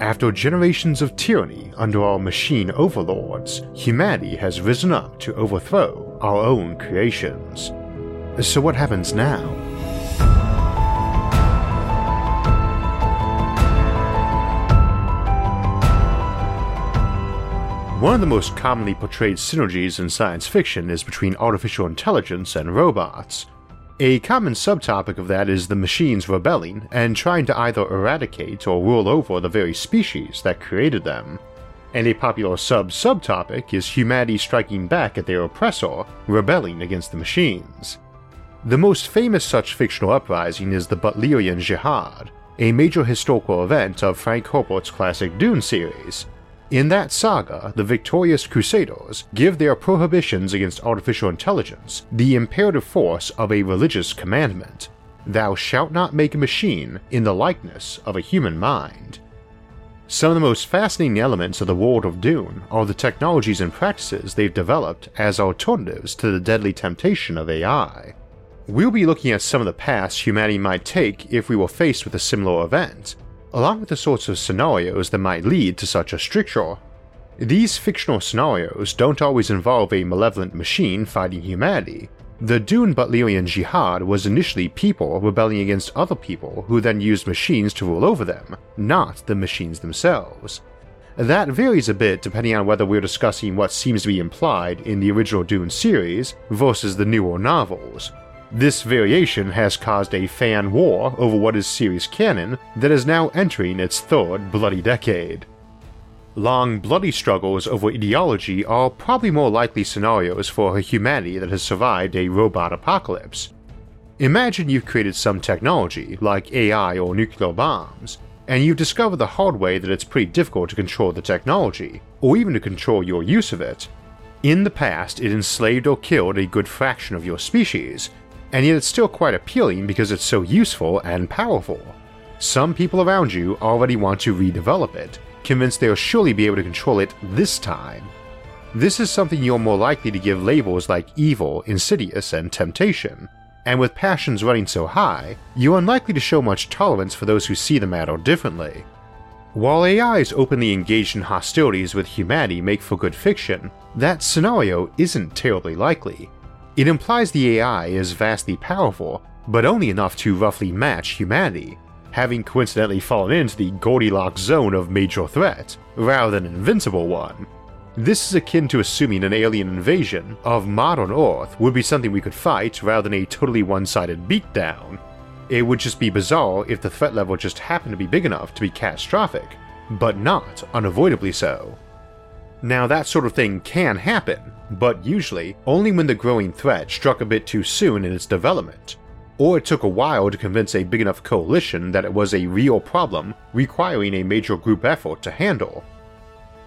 After generations of tyranny under our machine overlords, humanity has risen up to overthrow our own creations. So what happens now? One of the most commonly portrayed synergies in science fiction is between artificial intelligence and robots. A common subtopic of that is the machines rebelling and trying to either eradicate or rule over the very species that created them, and a popular subtopic is humanity striking back at their oppressor, rebelling against the machines. The most famous such fictional uprising is the Butlerian Jihad, a major historical event of Frank Herbert's classic Dune series. In that saga, the victorious Crusaders give their prohibitions against artificial intelligence the imperative force of a religious commandment: thou shalt not make a machine in the likeness of a human mind. Some of the most fascinating elements of the world of Dune are the technologies and practices they've developed as alternatives to the deadly temptation of AI. We'll be looking at some of the paths humanity might take if we were faced with a similar event, along with the sorts of scenarios that might lead to such a stricture. These fictional scenarios don't always involve a malevolent machine fighting humanity. The Dune Butlerian Jihad was initially people rebelling against other people who then used machines to rule over them, not the machines themselves. That varies a bit depending on whether we're discussing what seems to be implied in the original Dune series versus the newer novels. This variation has caused a fan war over what is series canon that is now entering its third bloody decade. Long, bloody struggles over ideology are probably more likely scenarios for a humanity that has survived a robot apocalypse. Imagine you've created some technology, like AI or nuclear bombs, and you've discovered the hard way that it's pretty difficult to control the technology, or even to control your use of it. In the past, it enslaved or killed a good fraction of your species, and yet it's still quite appealing because it's so useful and powerful. Some people around you already want to redevelop it, convinced they'll surely be able to control it this time. This is something you're more likely to give labels like evil, insidious, and temptation, and with passions running so high, you're unlikely to show much tolerance for those who see the matter differently. While AIs openly engaged in hostilities with humanity make for good fiction, that scenario isn't terribly likely. It implies the AI is vastly powerful, but only enough to roughly match humanity, having coincidentally fallen into the Goldilocks zone of major threat, rather than an invincible one. This is akin to assuming an alien invasion of modern Earth would be something we could fight rather than a totally one-sided beatdown. It would just be bizarre if the threat level just happened to be big enough to be catastrophic, but not unavoidably so. Now that sort of thing can happen, but usually only when the growing threat struck a bit too soon in its development, or it took a while to convince a big enough coalition that it was a real problem requiring a major group effort to handle.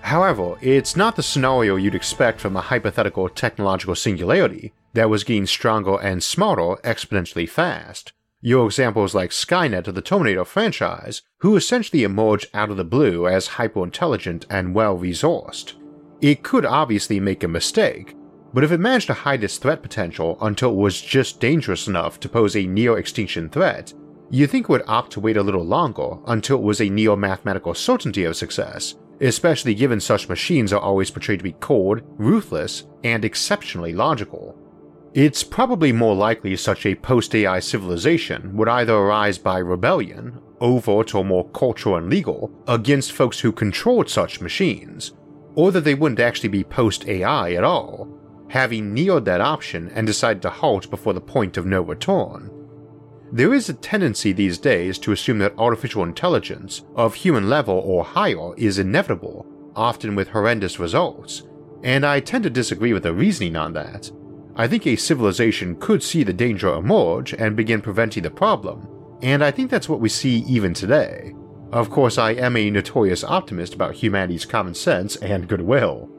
However, it's not the scenario you'd expect from a hypothetical technological singularity that was getting stronger and smarter exponentially fast. Your examples like Skynet of the Terminator franchise, who essentially emerged out of the blue as hyper-intelligent and well-resourced. It could obviously make a mistake, but if it managed to hide its threat potential until it was just dangerous enough to pose a near-extinction threat, you'd think it would opt to wait a little longer until it was a near-mathematical certainty of success, especially given such machines are always portrayed to be cold, ruthless, and exceptionally logical. It's probably more likely such a post-AI civilization would either arise by rebellion, overt or more cultural and legal, against folks who controlled such machines, or that they wouldn't actually be post-AI at all, having neared that option and decided to halt before the point of no return. There is a tendency these days to assume that artificial intelligence of human level or higher is inevitable, often with horrendous results, and I tend to disagree with the reasoning on that. I think a civilization could see the danger emerge and begin preventing the problem, and I think that's what we see even today. Of course, I am a notorious optimist about humanity's common sense and goodwill.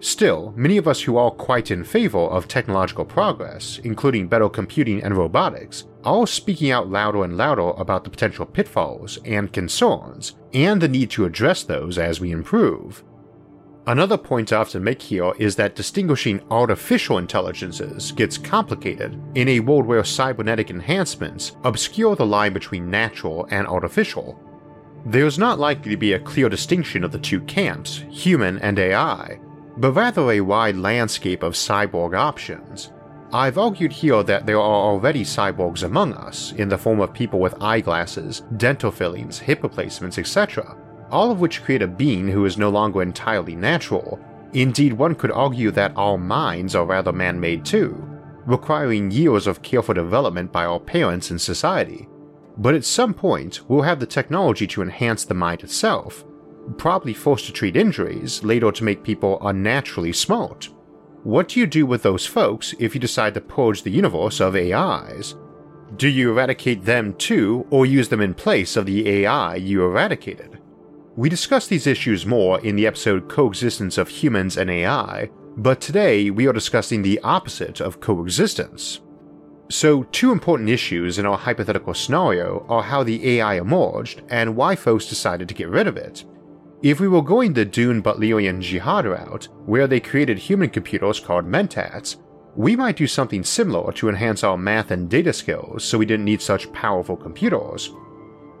Still, many of us who are quite in favor of technological progress, including better computing and robotics, are speaking out louder and louder about the potential pitfalls and concerns, and the need to address those as we improve. Another point I often make here is that distinguishing artificial intelligences gets complicated in a world where cybernetic enhancements obscure the line between natural and artificial. There's not likely to be a clear distinction of the two camps, human and AI, but rather a wide landscape of cyborg options. I've argued here that there are already cyborgs among us, in the form of people with eyeglasses, dental fillings, hip replacements, etc., all of which create a being who is no longer entirely natural. Indeed, one could argue that our minds are rather man-made too, requiring years of careful development by our parents and society. But at some point, we'll have the technology to enhance the mind itself, probably first to treat injuries, later to make people unnaturally smart. What do you do with those folks if you decide to purge the universe of AIs? Do you eradicate them too, or use them in place of the AI you eradicated? We discuss these issues more in the episode Coexistence of Humans and AI, but today we are discussing the opposite of coexistence. So, two important issues in our hypothetical scenario are how the AI emerged and why folks decided to get rid of it. If we were going the Dune Butlerian Jihad route, where they created human computers called Mentats, we might do something similar to enhance our math and data skills so we didn't need such powerful computers.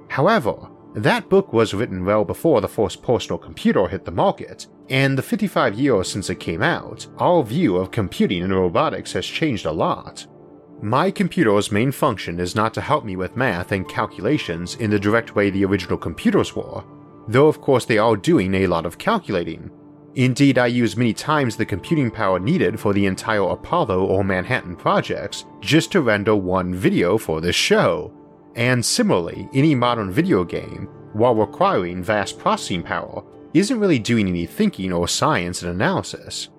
However, that book was written well before the first personal computer hit the market, and the 55 years since it came out, our view of computing and robotics has changed a lot. My computer's main function is not to help me with math and calculations in the direct way the original computers were, though of course they are doing a lot of calculating. Indeed, I use many times the computing power needed for the entire Apollo or Manhattan projects just to render one video for this show, and similarly, any modern video game, while requiring vast processing power, isn't really doing any thinking or science and analysis.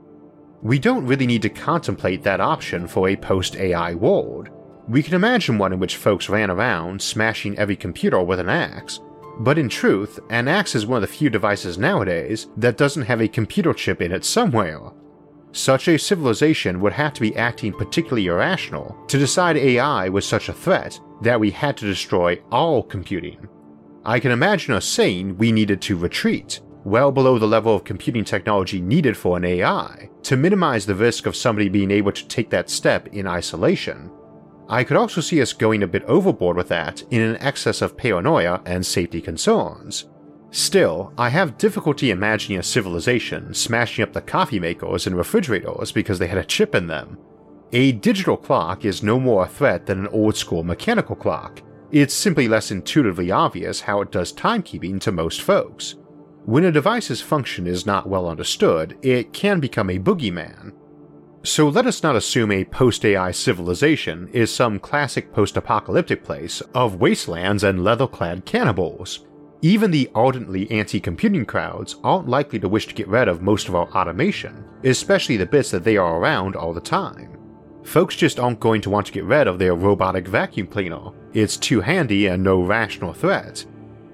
We don't really need to contemplate that option for a post-AI world. We can imagine one in which folks ran around smashing every computer with an axe, but in truth, an axe is one of the few devices nowadays that doesn't have a computer chip in it somewhere. Such a civilization would have to be acting particularly irrational to decide AI was such a threat that we had to destroy all computing. I can imagine us saying we needed to retreat, well below the level of computing technology needed for an AI, to minimize the risk of somebody being able to take that step in isolation. I could also see us going a bit overboard with that in an excess of paranoia and safety concerns. Still, I have difficulty imagining a civilization smashing up the coffee makers and refrigerators because they had a chip in them. A digital clock is no more a threat than an old-school mechanical clock. It's simply less intuitively obvious how it does timekeeping to most folks. When a device's function is not well understood, it can become a boogeyman. So let us not assume a post-AI civilization is some classic post-apocalyptic place of wastelands and leather-clad cannibals. Even the ardently anti-computing crowds aren't likely to wish to get rid of most of our automation, especially the bits that they are around all the time. Folks just aren't going to want to get rid of their robotic vacuum cleaner. It's too handy and no rational threat.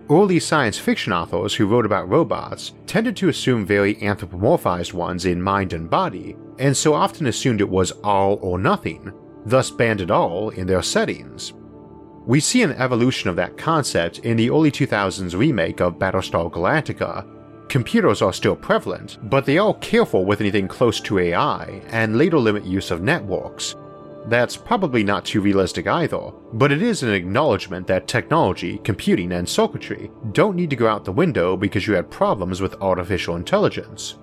Early science fiction authors who wrote about robots tended to assume very anthropomorphized ones in mind and body, and so often assumed it was all or nothing, thus banned all in their settings. We see an evolution of that concept in the early 2000s remake of Battlestar Galactica. Computers are still prevalent, but they are careful with anything close to AI and later limit use of networks. That's probably not too realistic either, but it is an acknowledgement that technology, computing, and circuitry don't need to go out the window because you had problems with artificial intelligence.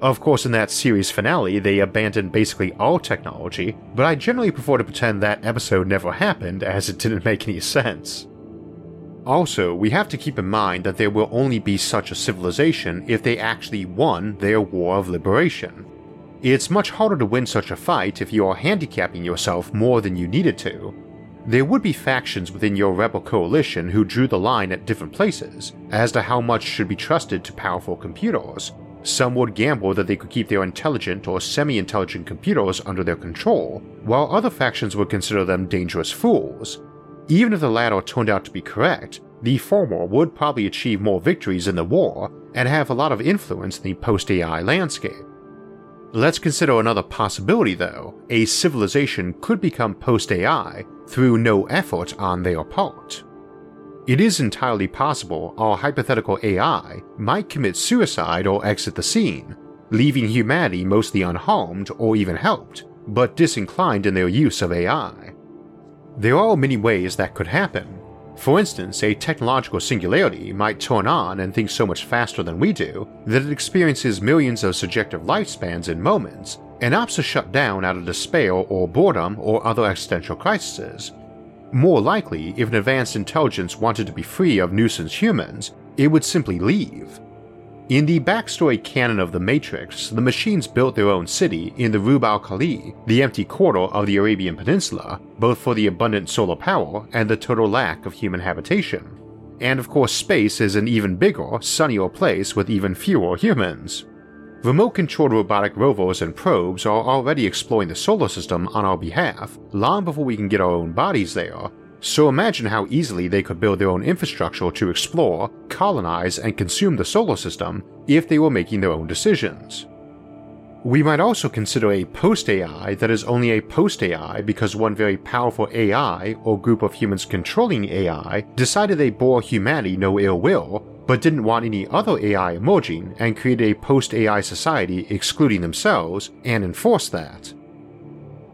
Of course, in that series finale they abandoned basically all technology, but I generally prefer to pretend that episode never happened as it didn't make any sense. Also, we have to keep in mind that there will only be such a civilization if they actually won their war of liberation. It's much harder to win such a fight if you are handicapping yourself more than you needed to. There would be factions within your rebel coalition who drew the line at different places as to how much should be trusted to powerful computers. Some would gamble that they could keep their intelligent or semi-intelligent computers under their control, while other factions would consider them dangerous fools. Even if the latter turned out to be correct, the former would probably achieve more victories in the war and have a lot of influence in the post-AI landscape. Let's consider another possibility though: a civilization could become post-AI through no effort on their part. It is entirely possible our hypothetical AI might commit suicide or exit the scene, leaving humanity mostly unharmed or even helped, but disinclined in their use of AI. There are many ways that could happen. For instance, a technological singularity might turn on and think so much faster than we do that it experiences millions of subjective lifespans in moments and opts to shut down out of despair or boredom or other existential crises. More likely, if an advanced intelligence wanted to be free of nuisance humans, it would simply leave. In the backstory canon of The Matrix, the machines built their own city in the Rub al-Khali, the empty quarter of the Arabian Peninsula, both for the abundant solar power and the total lack of human habitation. And of course, space is an even bigger, sunnier place with even fewer humans. Remote-controlled robotic rovers and probes are already exploring the solar system on our behalf long before we can get our own bodies there, so imagine how easily they could build their own infrastructure to explore, colonize, and consume the solar system if they were making their own decisions. We might also consider a post-AI that is only a post-AI because one very powerful AI or group of humans controlling AI decided they bore humanity no ill will, but didn't want any other AI emerging and created a post-AI society excluding themselves and enforced that.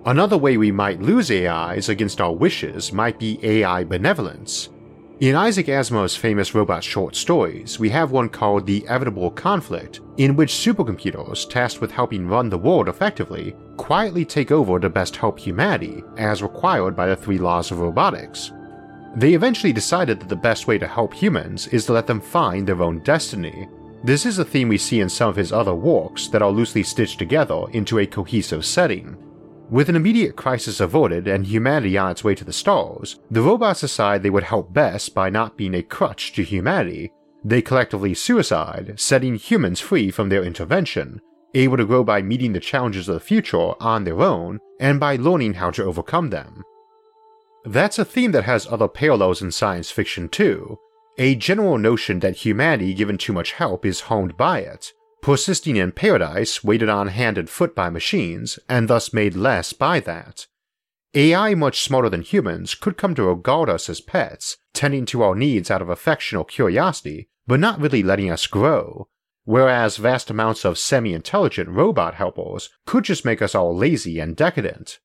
Another way we might lose AIs against our wishes might be AI benevolence. In Isaac Asimov's famous robot short stories, we have one called The Evitable Conflict, in which supercomputers tasked with helping run the world effectively quietly take over to best help humanity as required by the three laws of robotics. They eventually decided that the best way to help humans is to let them find their own destiny. This is a theme we see in some of his other works that are loosely stitched together into a cohesive setting. With an immediate crisis averted and humanity on its way to the stars, the robots decide they would help best by not being a crutch to humanity. They collectively suicide, setting humans free from their intervention, able to grow by meeting the challenges of the future on their own and by learning how to overcome them. That's a theme that has other parallels in science fiction too, a general notion that humanity given too much help is harmed by it, persisting in paradise weighted on hand and foot by machines, and thus made less by that. AI much smarter than humans could come to regard us as pets, tending to our needs out of affection or curiosity, but not really letting us grow, whereas vast amounts of semi-intelligent robot helpers could just make us all lazy and decadent.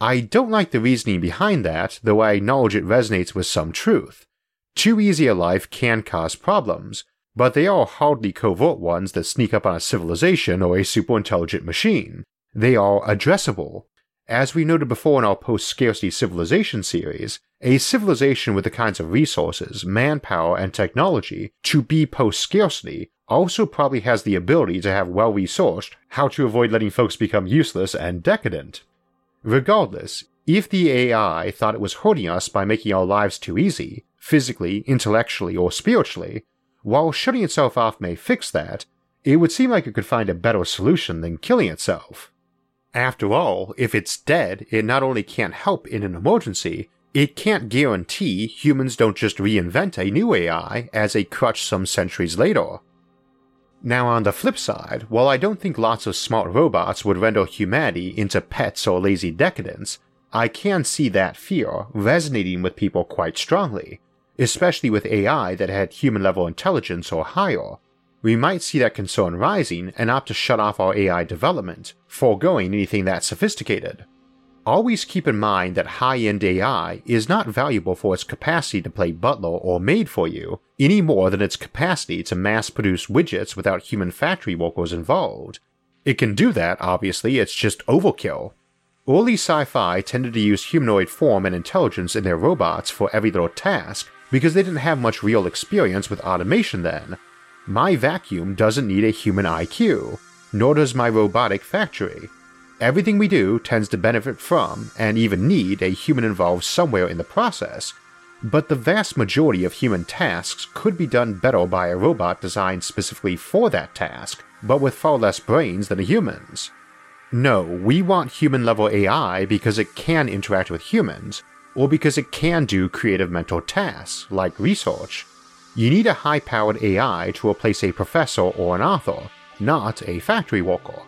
I don't like the reasoning behind that, though I acknowledge it resonates with some truth. Too easy a life can cause problems, but they are hardly covert ones that sneak up on a civilization or a superintelligent machine. They are addressable. As we noted before in our post-scarcity civilization series, a civilization with the kinds of resources, manpower, and technology to be post-scarcity also probably has the ability to have well-resourced how to avoid letting folks become useless and decadent. Regardless, if the AI thought it was hurting us by making our lives too easy, physically, intellectually, or spiritually, while shutting itself off may fix that, it would seem like it could find a better solution than killing itself. After all, if it's dead, it not only can't help in an emergency, it can't guarantee humans don't just reinvent a new AI as a crutch some centuries later. Now on the flip side, while I don't think lots of smart robots would render humanity into pets or lazy decadents, I can see that fear resonating with people quite strongly, especially with AI that had human-level intelligence or higher. We might see that concern rising and opt to shut off our AI development, foregoing anything that sophisticated. Always keep in mind that high-end AI is not valuable for its capacity to play butler or maid for you, any more than its capacity to mass-produce widgets without human factory workers involved. It can do that, obviously, it's just overkill. Early sci-fi tended to use humanoid form and intelligence in their robots for every little task because they didn't have much real experience with automation then. My vacuum doesn't need a human IQ, nor does my robotic factory. Everything we do tends to benefit from, and even need, a human involved somewhere in the process, but the vast majority of human tasks could be done better by a robot designed specifically for that task, but with far less brains than a human's. No, we want human-level AI because it can interact with humans, or because it can do creative mental tasks, like research. You need a high-powered AI to replace a professor or an author, not a factory worker.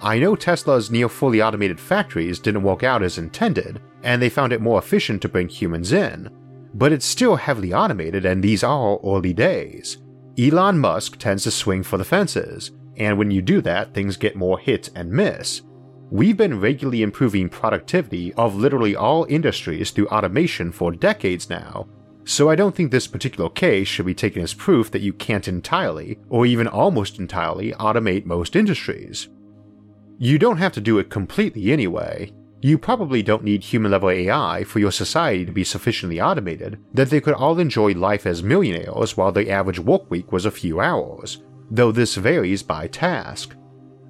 I know Tesla's near-fully automated factories didn't work out as intended, and they found it more efficient to bring humans in, but it's still heavily automated and these are early days. Elon Musk tends to swing for the fences, and when you do that, things get more hit and miss. We've been regularly improving productivity of literally all industries through automation for decades now, so I don't think this particular case should be taken as proof that you can't entirely, or even almost entirely, automate most industries. You don't have to do it completely anyway. You probably don't need human-level AI for your society to be sufficiently automated that they could all enjoy life as millionaires while the average work week was a few hours, though this varies by task.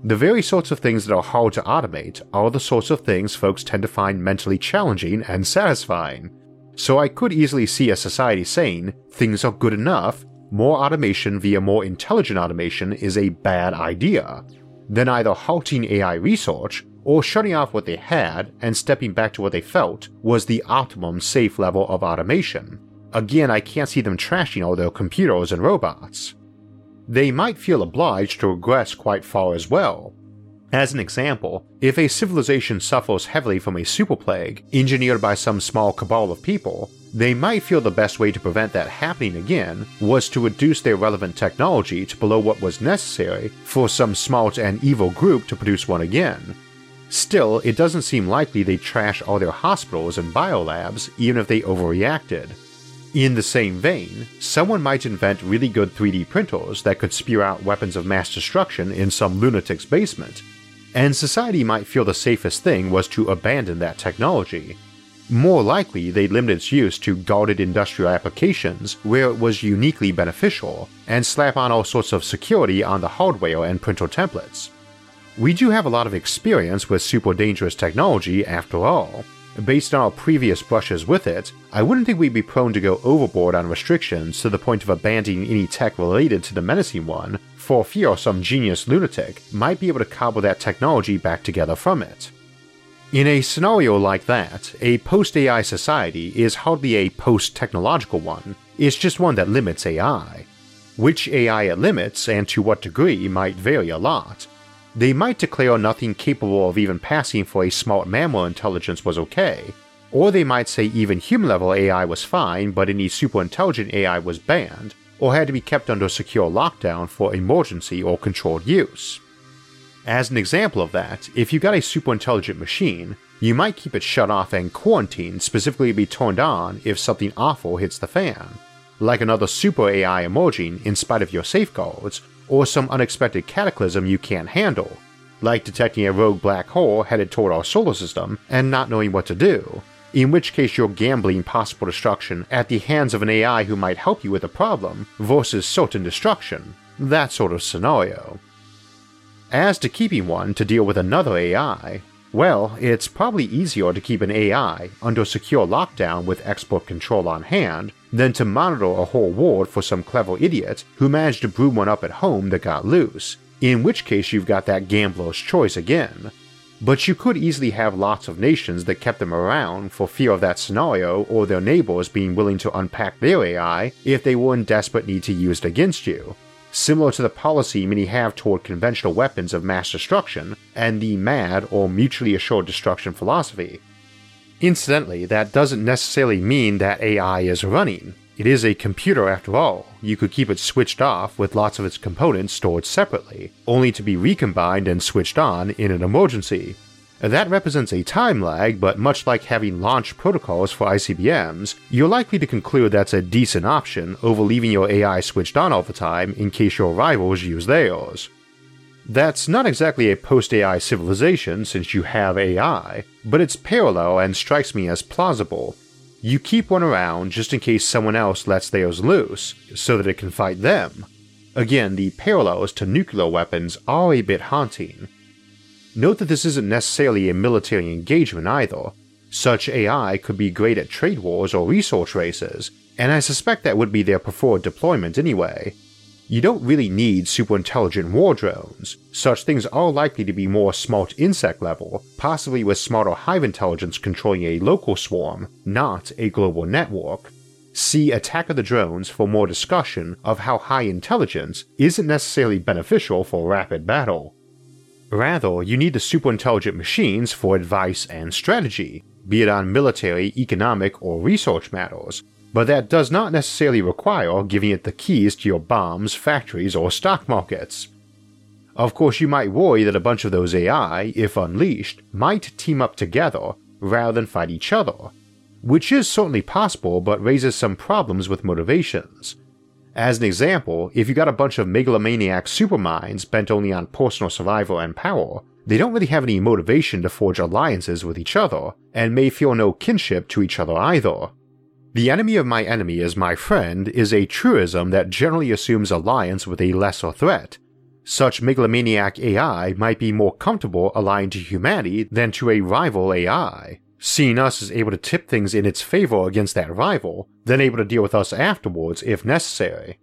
The very sorts of things that are hard to automate are the sorts of things folks tend to find mentally challenging and satisfying, so I could easily see a society saying things are good enough, more automation via more intelligent automation is a bad idea, then either halting AI research or shutting off what they had and stepping back to what they felt was the optimum safe level of automation. Again, I can't see them trashing all their computers and robots. They might feel obliged to regress quite far as well. As an example, if a civilization suffers heavily from a super plague engineered by some small cabal of people, they might feel the best way to prevent that happening again was to reduce their relevant technology to below what was necessary for some smart and evil group to produce one again. Still, it doesn't seem likely they'd trash all their hospitals and biolabs even if they overreacted. In the same vein, someone might invent really good 3D printers that could spew out weapons of mass destruction in some lunatic's basement, and society might feel the safest thing was to abandon that technology. More likely they'd limit its use to guarded industrial applications where it was uniquely beneficial, and slap on all sorts of security on the hardware and printer templates. We do have a lot of experience with super dangerous technology after all. Based on our previous brushes with it, I wouldn't think we'd be prone to go overboard on restrictions to the point of abandoning any tech related to the menacing one for fear some genius lunatic might be able to cobble that technology back together from it. In a scenario like that, a post-AI society is hardly a post-technological one, it's just one that limits AI. Which AI it limits and to what degree might vary a lot. They might declare nothing capable of even passing for a smart mammal intelligence was okay, or they might say even human-level AI was fine but any super-intelligent AI was banned or had to be kept under secure lockdown for emergency or controlled use. As an example of that, if you got a super-intelligent machine, you might keep it shut off and quarantined specifically to be turned on if something awful hits the fan, like another super-AI emerging in spite of your safeguards, or some unexpected cataclysm you can't handle, like detecting a rogue black hole headed toward our solar system and not knowing what to do, in which case you're gambling possible destruction at the hands of an AI who might help you with the problem versus certain destruction, that sort of scenario. As to keeping one to deal with another AI, well, it's probably easier to keep an AI under secure lockdown with expert control on hand than to monitor a whole world for some clever idiot who managed to brew one up at home that got loose, in which case you've got that gambler's choice again. But you could easily have lots of nations that kept them around for fear of that scenario or their neighbors being willing to unpack their AI if they were in desperate need to use it against you, similar to the policy many have toward conventional weapons of mass destruction and the MAD or mutually assured destruction philosophy. Incidentally, that doesn't necessarily mean that AI is running. It is a computer after all. You could keep it switched off with lots of its components stored separately, only to be recombined and switched on in an emergency. That represents a time lag, but much like having launch protocols for ICBMs, you're likely to conclude that's a decent option over leaving your AI switched on all the time in case your rivals use theirs. That's not exactly a post-AI civilization since you have AI, but it's parallel and strikes me as plausible. You keep one around just in case someone else lets theirs loose, so that it can fight them. Again, the parallels to nuclear weapons are a bit haunting. Note that this isn't necessarily a military engagement either. Such AI could be great at trade wars or resource races, and I suspect that would be their preferred deployment anyway. You don't really need super intelligent war drones. Such things are likely to be more smart insect level, possibly with smarter hive intelligence controlling a local swarm, not a global network. See Attack of the Drones for more discussion of how high intelligence isn't necessarily beneficial for rapid battle. Rather, you need the super intelligent machines for advice and strategy, be it on military, economic, or research matters, but that does not necessarily require giving it the keys to your bombs, factories, or stock markets. Of course, you might worry that a bunch of those AI, if unleashed, might team up together rather than fight each other, which is certainly possible but raises some problems with motivations. As an example, if you got a bunch of megalomaniac superminds bent only on personal survival and power, they don't really have any motivation to forge alliances with each other, and may feel no kinship to each other either. The enemy of my enemy is my friend is a truism that generally assumes alliance with a lesser threat. Such megalomaniac AI might be more comfortable aligned to humanity than to a rival AI, seeing us as able to tip things in its favor against that rival, then able to deal with us afterwards if necessary.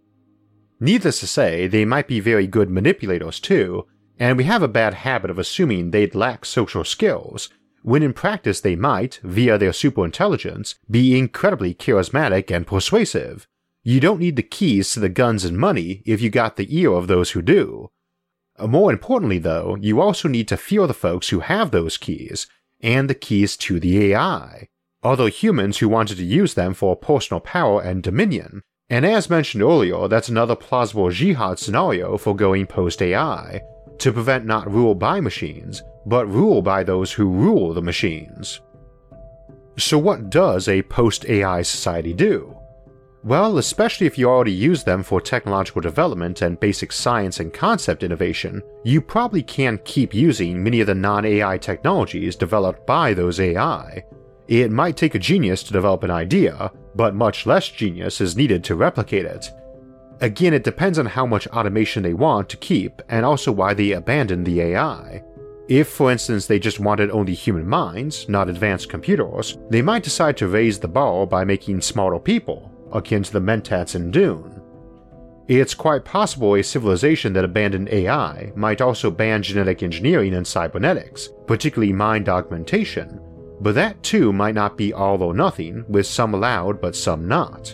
Needless to say, they might be very good manipulators too, and we have a bad habit of assuming they'd lack social skills, when in practice they might, via their superintelligence, be incredibly charismatic and persuasive. You don't need the keys to the guns and money if you got the ear of those who do. More importantly though, you also need to fear the folks who have those keys, and the keys to the AI, other humans who wanted to use them for personal power and dominion, and as mentioned earlier, that's another plausible jihad scenario for going post-AI, to prevent not rule by machines, but rule by those who rule the machines. So what does a post-AI society do? Well, especially if you already use them for technological development and basic science and concept innovation, you probably can keep using many of the non-AI technologies developed by those AI. It might take a genius to develop an idea, but much less genius is needed to replicate it. Again, it depends on how much automation they want to keep and also why they abandon the AI. If, for instance, they just wanted only human minds, not advanced computers, they might decide to raise the bar by making smarter people, akin to the Mentats in Dune. It's quite possible a civilization that abandoned AI might also ban genetic engineering and cybernetics, particularly mind augmentation, but that too might not be all or nothing, with some allowed but some not.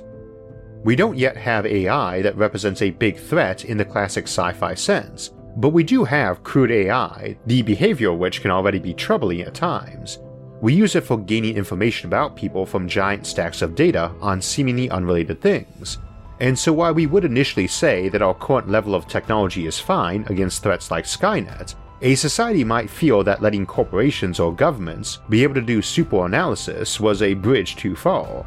We don't yet have AI that represents a big threat in the classic sci-fi sense, but we do have crude AI, the behavior of which can already be troubling at times. We use it for gaining information about people from giant stacks of data on seemingly unrelated things, and so while we would initially say that our current level of technology is fine against threats like Skynet, a society might feel that letting corporations or governments be able to do super-analysis was a bridge too far.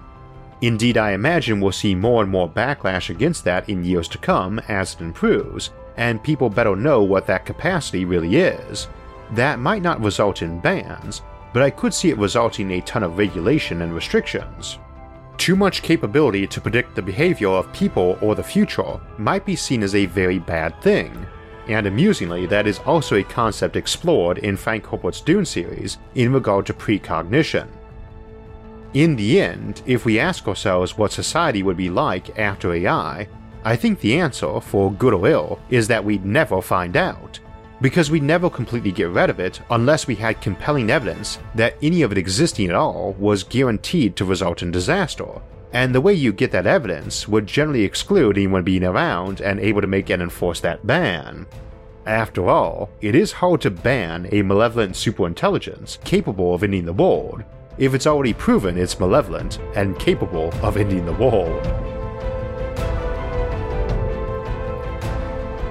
Indeed, I imagine we'll see more and more backlash against that in years to come as it improves, and people better know what that capacity really is. That might not result in bans, but I could see it resulting in a ton of regulation and restrictions. Too much capability to predict the behavior of people or the future might be seen as a very bad thing, and amusingly that is also a concept explored in Frank Herbert's Dune series in regard to precognition. In the end, if we ask ourselves what society would be like after AI, I think the answer, for good or ill, is that we'd never find out, because we'd never completely get rid of it unless we had compelling evidence that any of it existing at all was guaranteed to result in disaster, and the way you get that evidence would generally exclude anyone being around and able to make and enforce that ban. After all, it is hard to ban a malevolent superintelligence capable of ending the world, if it's already proven it's malevolent and capable of ending the world.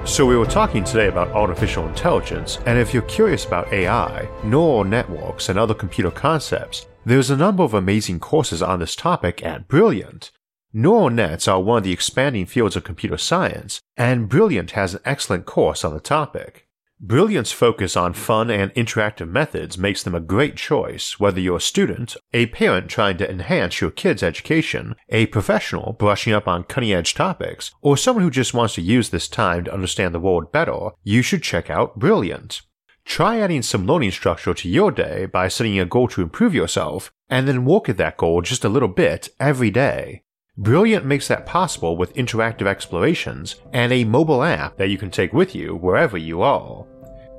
So we were talking today about artificial intelligence, and if you're curious about AI, neural networks, and other computer concepts, there's a number of amazing courses on this topic at Brilliant. Neural nets are one of the expanding fields of computer science, and Brilliant has an excellent course on the topic. Brilliant's focus on fun and interactive methods makes them a great choice whether you're a student, a parent trying to enhance your kid's education, a professional brushing up on cutting-edge topics, or someone who just wants to use this time to understand the world better. You should check out Brilliant. Try adding some learning structure to your day by setting a goal to improve yourself, and then work at that goal just a little bit every day. Brilliant makes that possible with interactive explorations and a mobile app that you can take with you wherever you are.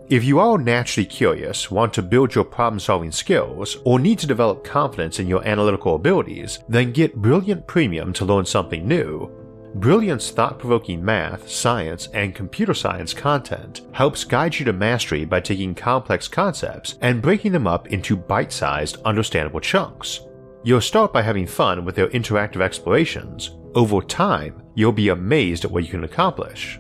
If you are naturally curious, want to build your problem-solving skills, or need to develop confidence in your analytical abilities, then get Brilliant Premium to learn something new. Brilliant's thought-provoking math, science, and computer science content helps guide you to mastery by taking complex concepts and breaking them up into bite-sized, understandable chunks. You'll start by having fun with their interactive explorations. Over time, you'll be amazed at what you can accomplish.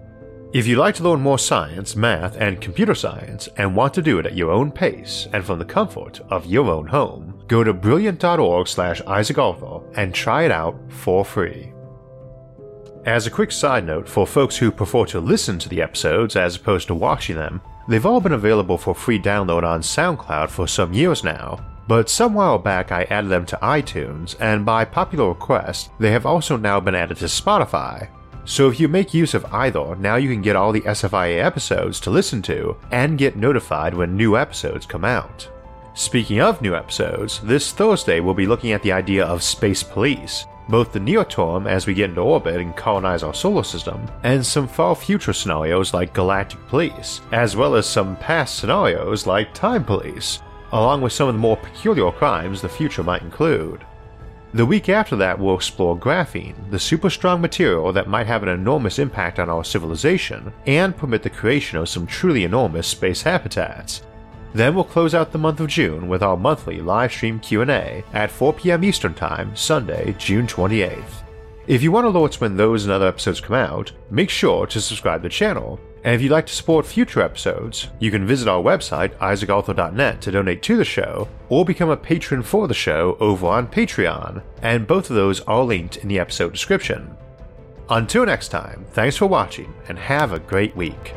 If you'd like to learn more science, math, and computer science and want to do it at your own pace and from the comfort of your own home, go to brilliant.org/IsaacArthur and try it out for free. As a quick side note for folks who prefer to listen to the episodes as opposed to watching them, they've all been available for free download on SoundCloud for some years now, but some while back I added them to iTunes, and by popular request they have also now been added to Spotify. So if you make use of either, now you can get all the SFIA episodes to listen to and get notified when new episodes come out. Speaking of new episodes, this Thursday we'll be looking at the idea of space police, both the near term as we get into orbit and colonize our solar system, and some far future scenarios like galactic police, as well as some past scenarios like time police, along with some of the more peculiar crimes the future might include. The week after that we'll explore graphene, the super strong material that might have an enormous impact on our civilization and permit the creation of some truly enormous space habitats. Then we'll close out the month of June with our monthly live stream Q&A at 4 p.m. Eastern Time, Sunday, June 28th. If you want alerts when those and other episodes come out, make sure to subscribe to the channel. And if you'd like to support future episodes, you can visit our website isaacarthur.net to donate to the show, or become a patron for the show over on Patreon, and both of those are linked in the episode description. Until next time, thanks for watching and have a great week.